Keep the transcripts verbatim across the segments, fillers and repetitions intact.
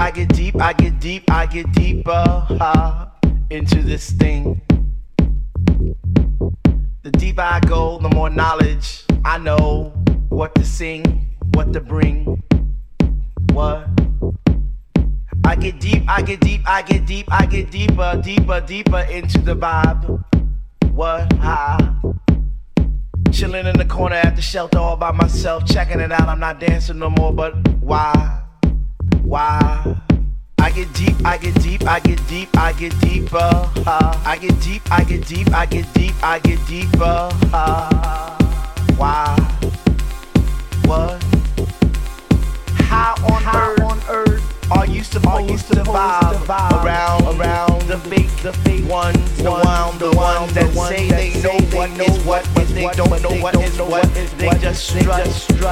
I get deep, I get deeper uh, into this thing. The deeper I go, the more knowledge I know, what to sing, what to bring. What? I get deep, I get deep, I get deep, I get deeper, deeper, deeper into the vibe. What? Hi. Chilling in the corner at the shelter all by myself, checking it out. I'm not dancing no more, but why? Why? I get deep, I get deep, I get deep, I get deeper. Uh, I get deep, I get deep, I get deep, I get deeper. Uh, why? What? How on How earth, on earth are you supposed, supposed to vibe, vibe around, around the fake, the fake ones, the ones, the ones that say they know what is what, but they don't know what is what. They just strut.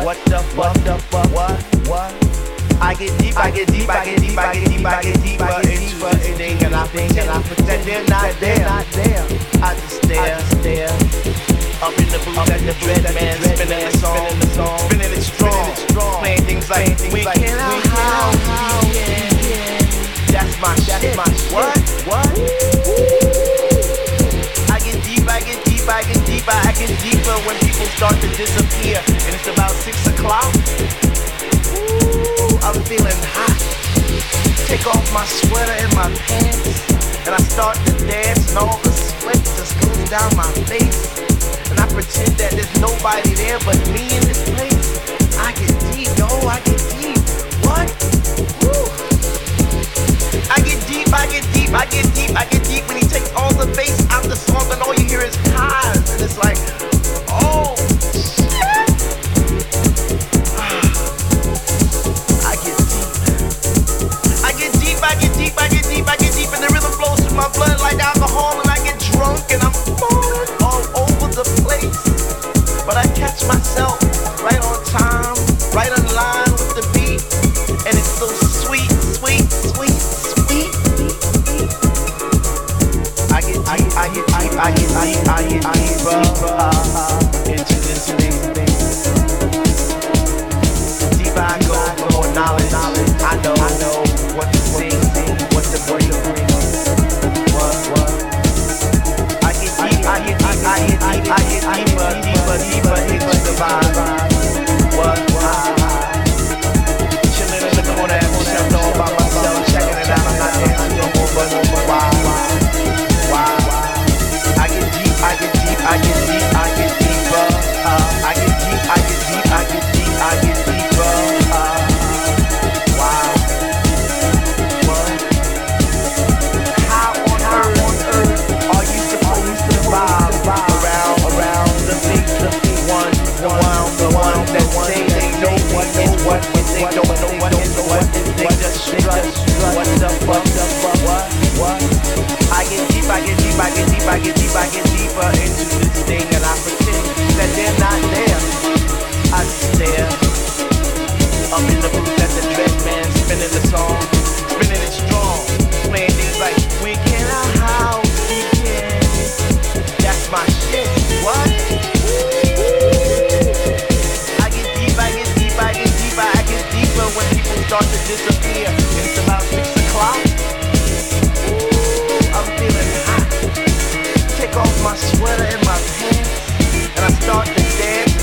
What the fuck? The fuck? What? What? I get deep, I get deep, I get deep, I get deep, I get deep, I get deep, I get deep, and I pretend, I pretend they're not there. I just stare, up in the booth at the dread man, spinning the song, spinning it strong, playing things like we can't hide. That's my, that's my what, what? I get deep, I get deep, I get deep, I get deeper when people start to disappear, and it's about six o'clock. I'm feeling hot. Take off my sweater and my pants, and I start to dance, and all the sweat just goes down my face. And I pretend that there's nobody there but me in this place. I get deep, yo, I get deep. What? Woo. I get deep, I get deep, I get deep, I get deep. When he takes all the bass out the song, and all you hear is highs, and it's like, oh. Blood like alcohol, and I get drunk and I'm falling all over the place, but I catch catch myself right on time, right on line with the beat, and it's so sweet, sweet, sweet, sweet. I get, I get, I get, I get, I get, I get, I get deeper into this thing. Deeper I go for more knowledge. I know, I know what to sing, what to bring, what, what. I get deep, I get deep, I get deeper, deeper, deeper into the vibe. What? Chillin' in the corner at myself, all by myself, checking it out. I'm not dancing no more, but why? Why? I get deep, I get deep, I get deep, I get deeper. I get deep, I get deep, I get deep, I get deeper. Wow. What? How on earth are you supposed to? Bob, bob, around, around the big, the big one, the one, the one that say they know what is what, but they don't know what is what, they just strut, what the fuck, the fuck, what, what? I get deep, I get deep, I get deep, I get deep, I get deeper into this thing that I pretend that they're not there. I stare up in the booth at the dread man, spinning the song, spinning it strong, playing things like we can't hide. My shit, what? I get deep, I get deep, I get deep, I get deeper when people start to disappear. It's about six o'clock. Ooh, I'm feeling hot. Take off my sweater and my pants, and I start to dance.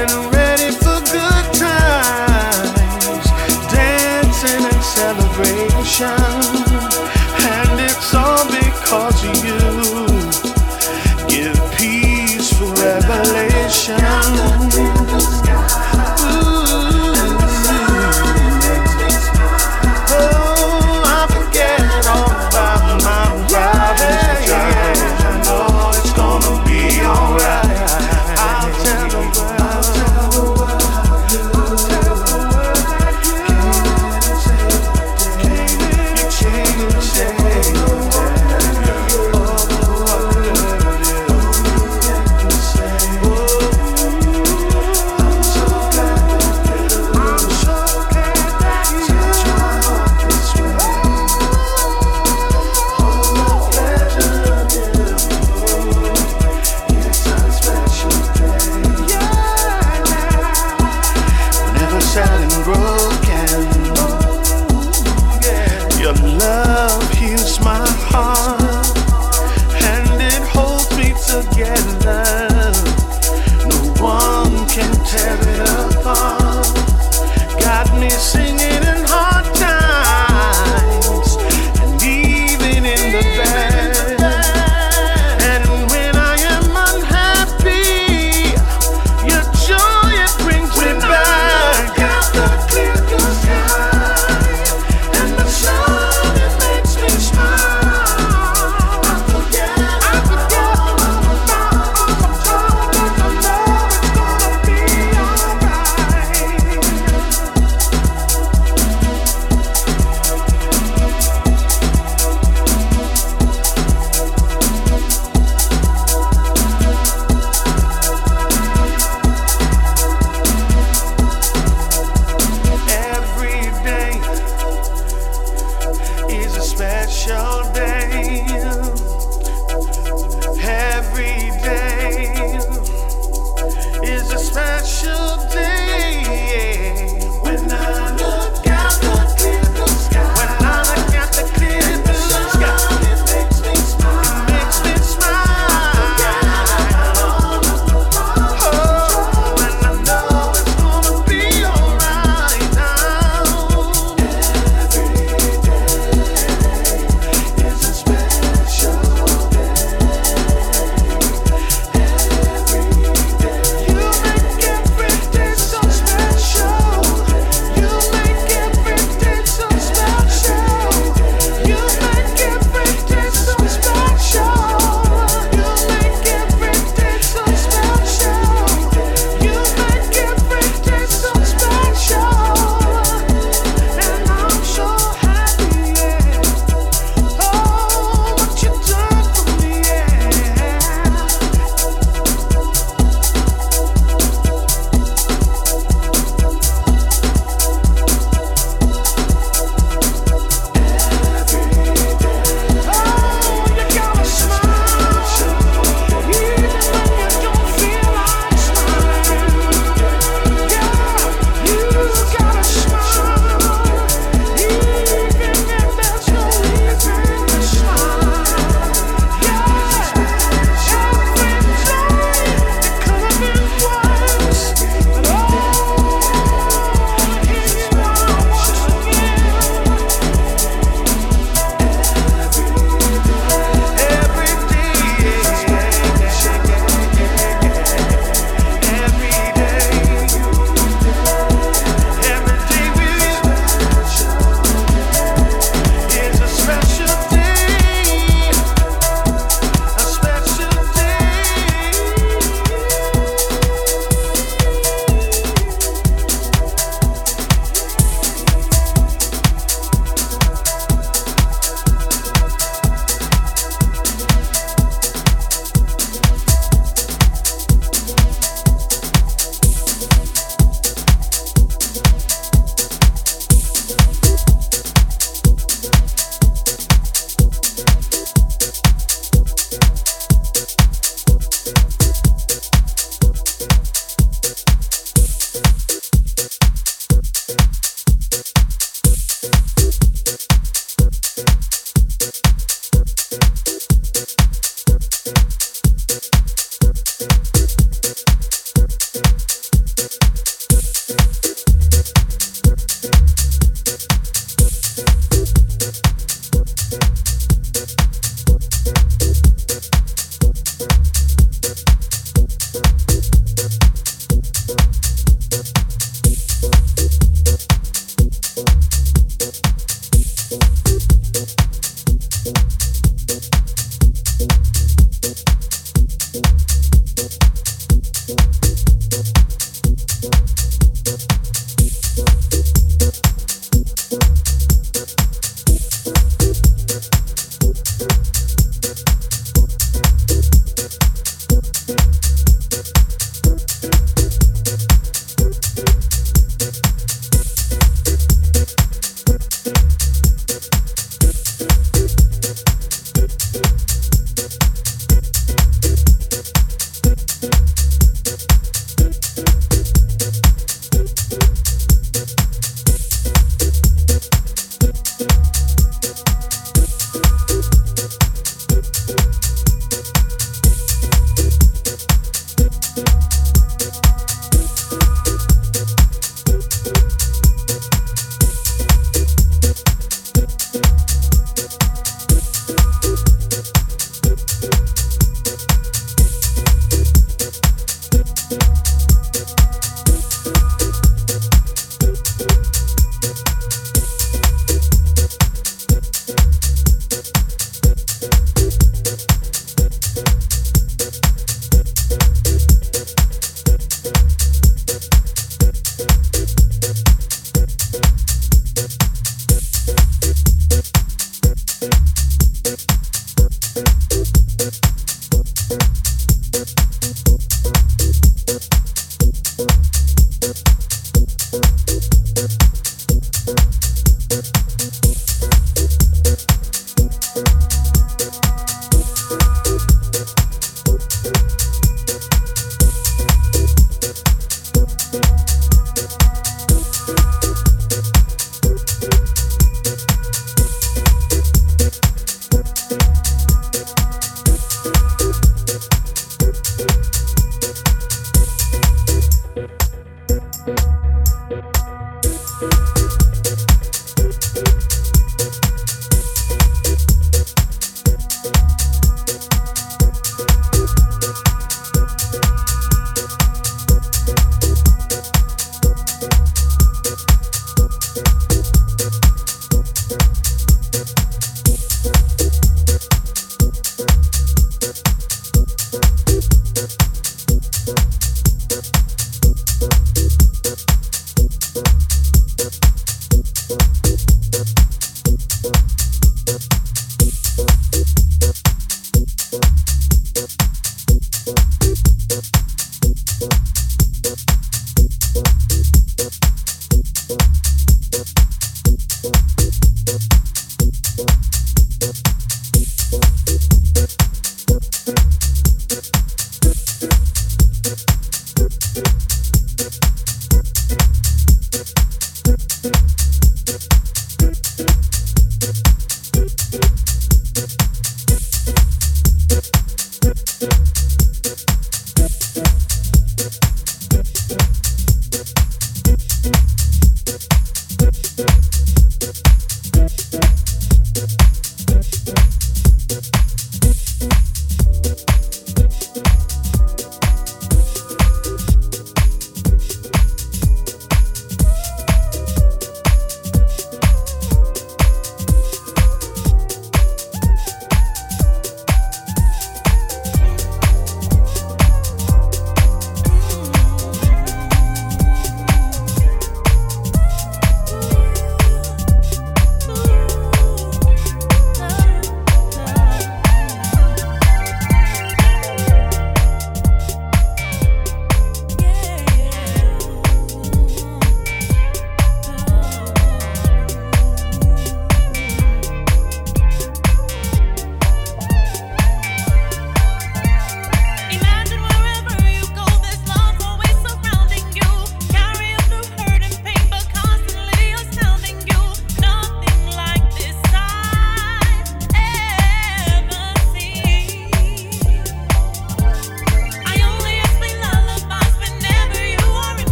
I'll tell them, I'll tell them.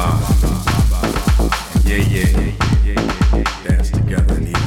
Baba. Yeah, yeah, yeah. Dance together any day.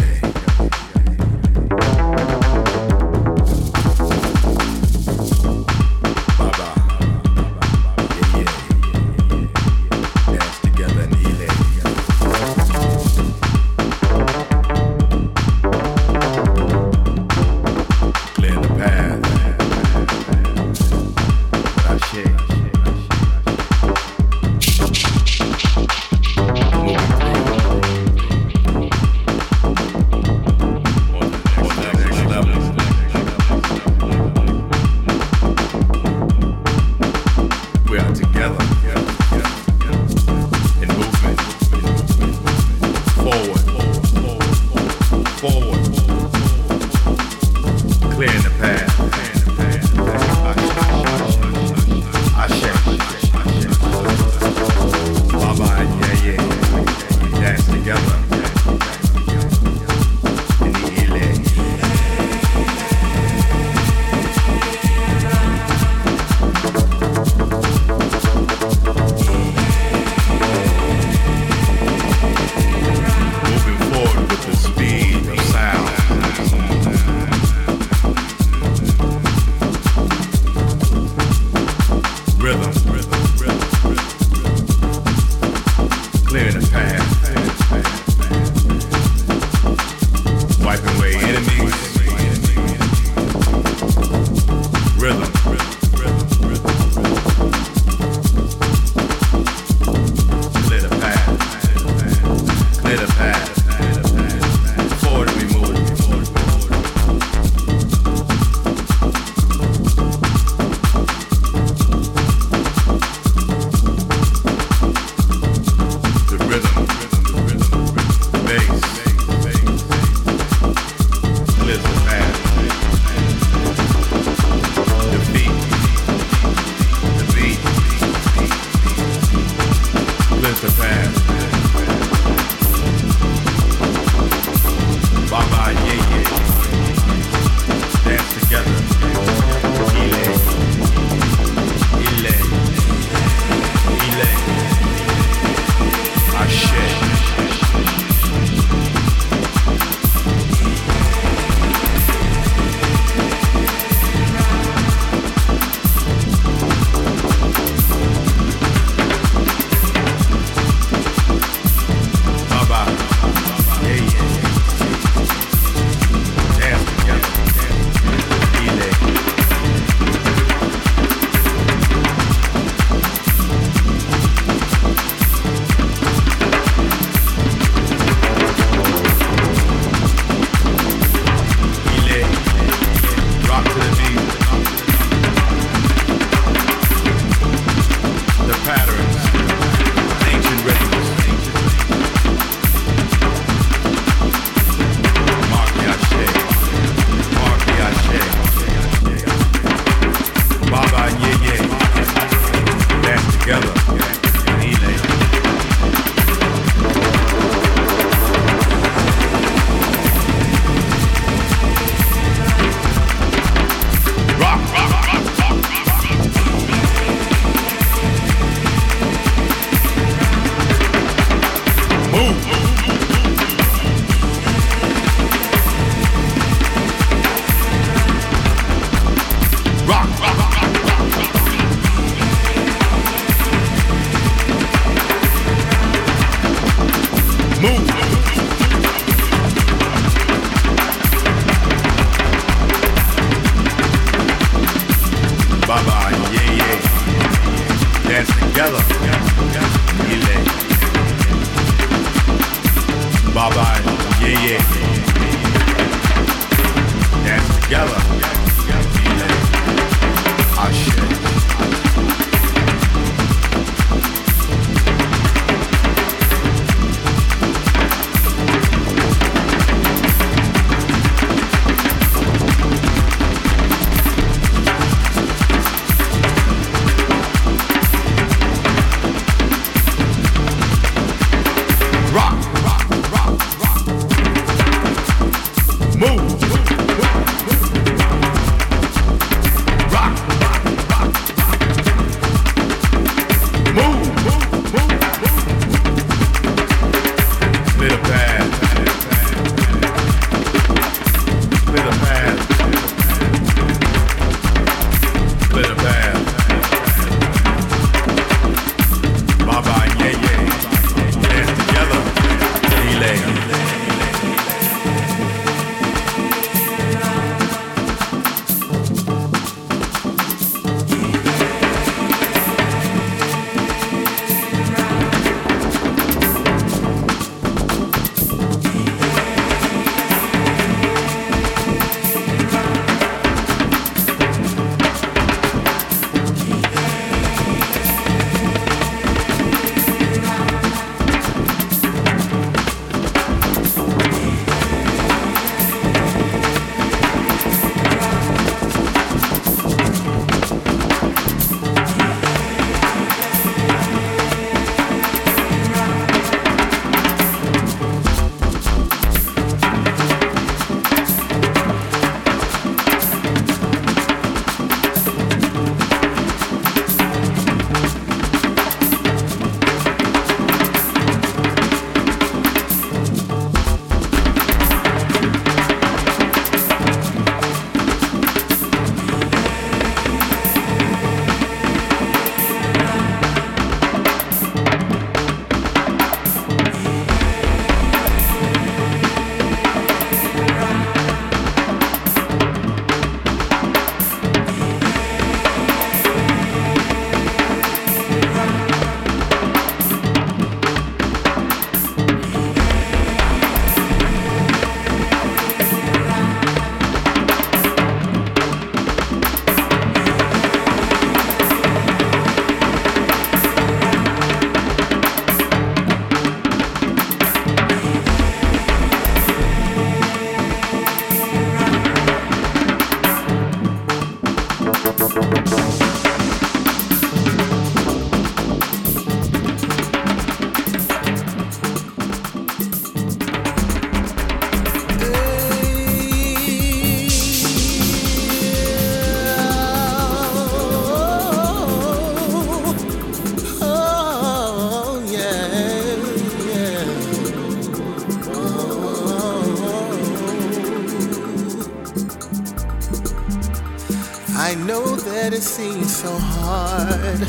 I know that it seems so hard.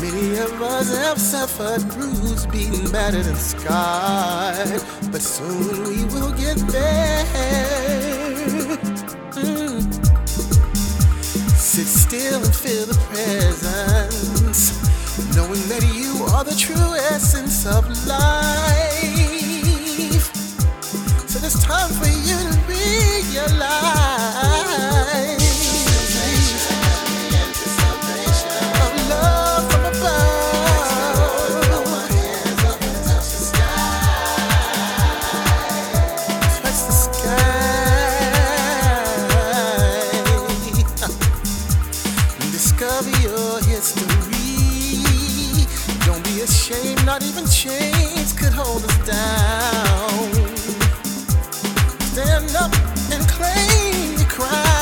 Many of us have suffered bruised, beaten, battered, and scarred, but soon we will get there. Mm. Sit still and feel the presence, knowing that you are the true essence of life. So it's time for you to realize. Not even chains could hold us down. Stand up and claim your crown.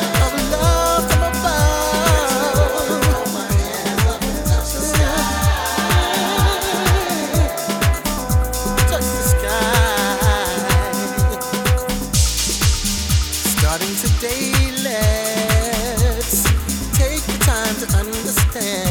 Of love from above. Touch the sky. Starting today, let's understand.